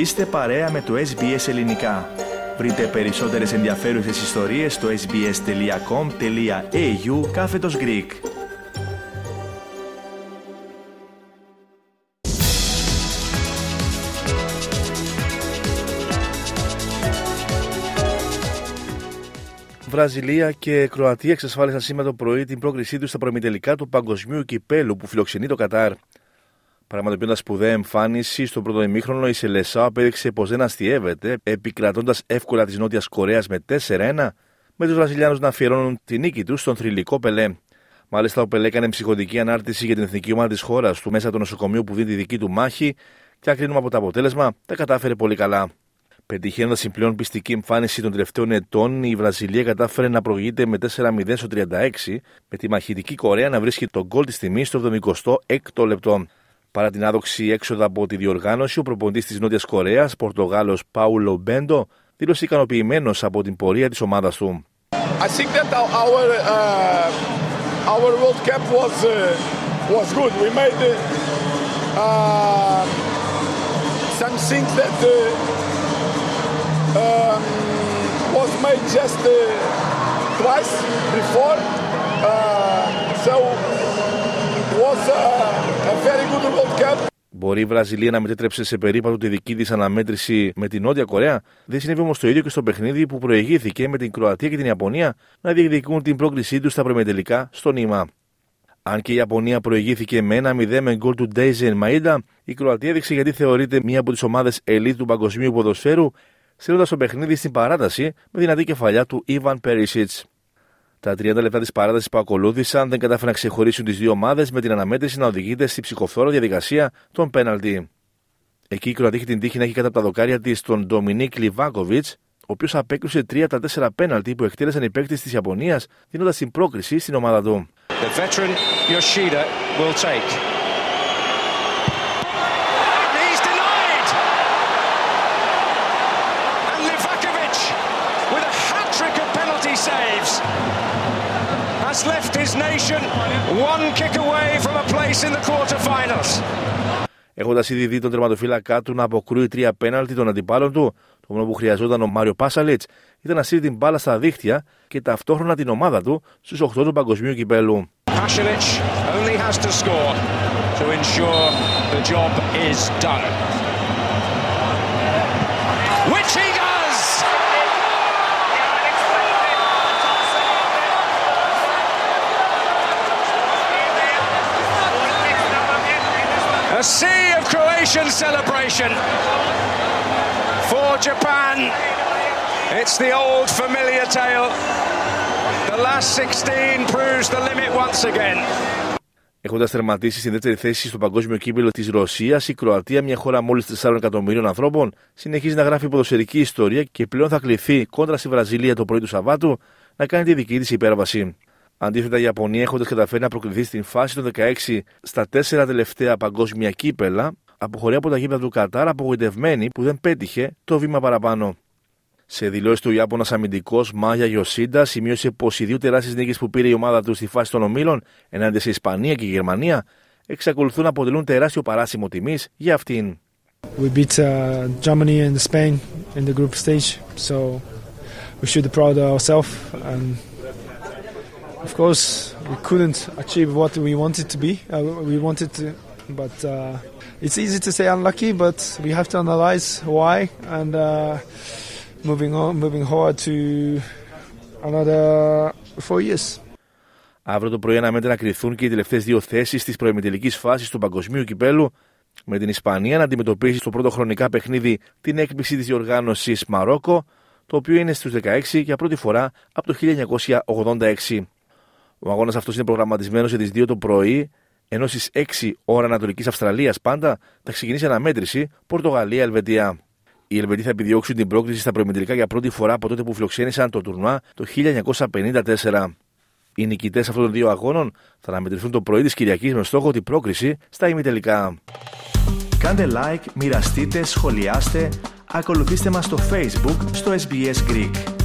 Είστε παρέα με το SBS Ελληνικά. Βρείτε περισσότερες ενδιαφέρουσες ιστορίες στο sbs.com.au/Greek. Βραζιλία και Κροατία εξασφάλισαν σήμερα το πρωί την πρόκρισή τους στα προημιτελικά του Παγκοσμίου Κυπέλλου που φιλοξενεί το Κατάρ. Πραγματοποιώντας σπουδαία εμφάνιση στον πρώτο ημίχρονο, η Σελεσάο απέδειξε πως δεν αστιεύεται, επικρατώντας εύκολα της Νότιας Κορέας με 4-1, με τους Βραζιλιάνους να αφιερώνουν τη νίκη τους στον θρυλικό Πελέ. Μάλιστα, ο Πελέ έκανε ψυχοντική ανάρτηση για την εθνική ομάδα της χώρας του μέσα από το νοσοκομείο που δίνει τη δική του μάχη και αν κρίνουμε από το αποτέλεσμα, τα κατάφερε πολύ καλά. Πετυχαίνοντας την πλέον πιστική εμφάνιση των τελευταίων ετών, η Βραζιλία κατάφερε να προηγείται με 4-0 στο 36, με τη μαχητική Κορέα να βρίσκει τον γκολ της τιμής στο 76ο λεπτό. Παρά την άδοξη έξοδα από τη διοργάνωση, ο προπονητής της Νότιας Κορέας, Πορτογάλος Παούλο Μπέντο, δήλωσε ικανοποιημένος από την πορεία της ομάδας του. Was made just twice before, so it was a very good World Cup. Μπορεί η Βραζιλία να μετέτρεψε σε περίπατο τη δική της αναμέτρηση με την Νότια Κορέα. Δεν συνέβη όμως το ίδιο και στο παιχνίδι που προηγήθηκε με την Κροατία και την Ιαπωνία να διεκδικούν την πρόκρισή τους στα προημιτελικά στο νήμα. Αν και η Ιαπωνία προηγήθηκε με 1-0 με γκολ του Ντάιζεν Μαέντα, η Κροατία έδειξε γιατί θεωρείται μία από τις ομάδες ελίτ του παγκοσμίου ποδοσφαίρου, στέλνοντας το παιχνίδι στην παράταση με δυνατή κεφαλιά του Ιβάν Πέρισιτς. Τα 30 λεπτά της παράτασης που ακολούθησαν δεν κατάφεραν να ξεχωρίσουν τις δύο ομάδες, με την αναμέτρηση να οδηγείται στη ψυχοφθόρα διαδικασία των πέναλτι. Εκεί η Κροατία είχε την τύχη να έχει κατά τα δοκάρια της τον Ντομινίκ Λιβάκοβιτς, ο οποίος απέκρουσε 3 από τα 4 πέναλτι που εκτέλεσαν οι παίκτες της Ιαπωνίας, δίνοντας την πρόκριση στην ομάδα του. The veteran Yoshida will take. He's denied! And Livakovic, with a hat-trick of penalty saves, has left his nation one kick away from a place in the quarter-finals. Έχοντας ήδη δει τον τερματοφύλακά του να αποκρούει 3 πέναλτι των αντιπάλων του, το μόνο που χρειαζόταν ο Μάριο Πάσελιτς ήταν να στείλει την μπάλα στα δίχτυα και ταυτόχρονα την ομάδα του στους 8 του Παγκοσμίου Κυπέλλου. A sea of Croatian celebration for Japan. It's the old familiar tale. The last 16 proves the limit once again. Έχοντας τερματίσει στην δεύτερη θέση στο Παγκόσμιο Κύπελλο της Ρωσίας, η Κροατία, μια χώρα μόλις 4 εκατομμυρίων ανθρώπων, συνεχίζει να γράφει ποδοσφαιρική ιστορία και πλέον θα κληθεί κόντρα στη Βραζιλία το πρωί του Σαββάτου να κάνει τη δική της υπέρβαση. Αντίθετα, η Ιαπωνία, έχοντας καταφέρει να προκριθεί στην φάση των 16 στα 4 τελευταία παγκόσμια κύπελλα, αποχωρεί από τα γήπεδα του Κατάρ απογοητευμένη που δεν πέτυχε το βήμα παραπάνω. Σε δηλώσεις του, ο Ιάπωνας αμυντικός Μάγια Γιοσίντα σημείωσε πως οι δύο τεράστιες νίκες που πήρε η ομάδα του στη φάση των ομίλων ενάντια σε Ισπανία και Γερμανία εξακολουθούν να αποτελούν τεράστιο παράσημο τιμής για αυτήν. We beat Germany and Spain in the group stage, so we should be proud of ourselves. Of course, we couldn't achieve what we wanted to be. But it's easy to say unlucky, but we have to analyze why and moving forward to another 4 years. Αύριο το πρωί αναμένεται να κριθούν και οι τελευταίες 2 θέσεις της προημιτελικής φάσης του Παγκοσμίου Κυπέλλου, με την Ισπανία να αντιμετωπίσει στο πρώτο χρονικά παιχνίδι την έκπληξη της διοργάνωσης Μαρόκο, το οποίο είναι στους 16 για πρώτη φορά από το 1986. Ο αγώνας αυτός είναι προγραμματισμένος για τις 2 το πρωί, ενώ στις 6 ώρα Ανατολικής Αυστραλίας πάντα θα ξεκινήσει αναμέτρηση Πορτογαλία-Ελβετία. Οι Ελβετοί θα επιδιώξουν την πρόκριση στα προημιτελικά για πρώτη φορά από τότε που φιλοξένησαν το τουρνουά το 1954. Οι νικητές αυτών των 2 αγώνων θα αναμετρηθούν το πρωί της Κυριακής με στόχο την πρόκριση στα ημιτελικά. Κάντε like, μοιραστείτε, σχολιάστε, ακολουθήστε μας στο Facebook, στο SBS Greek.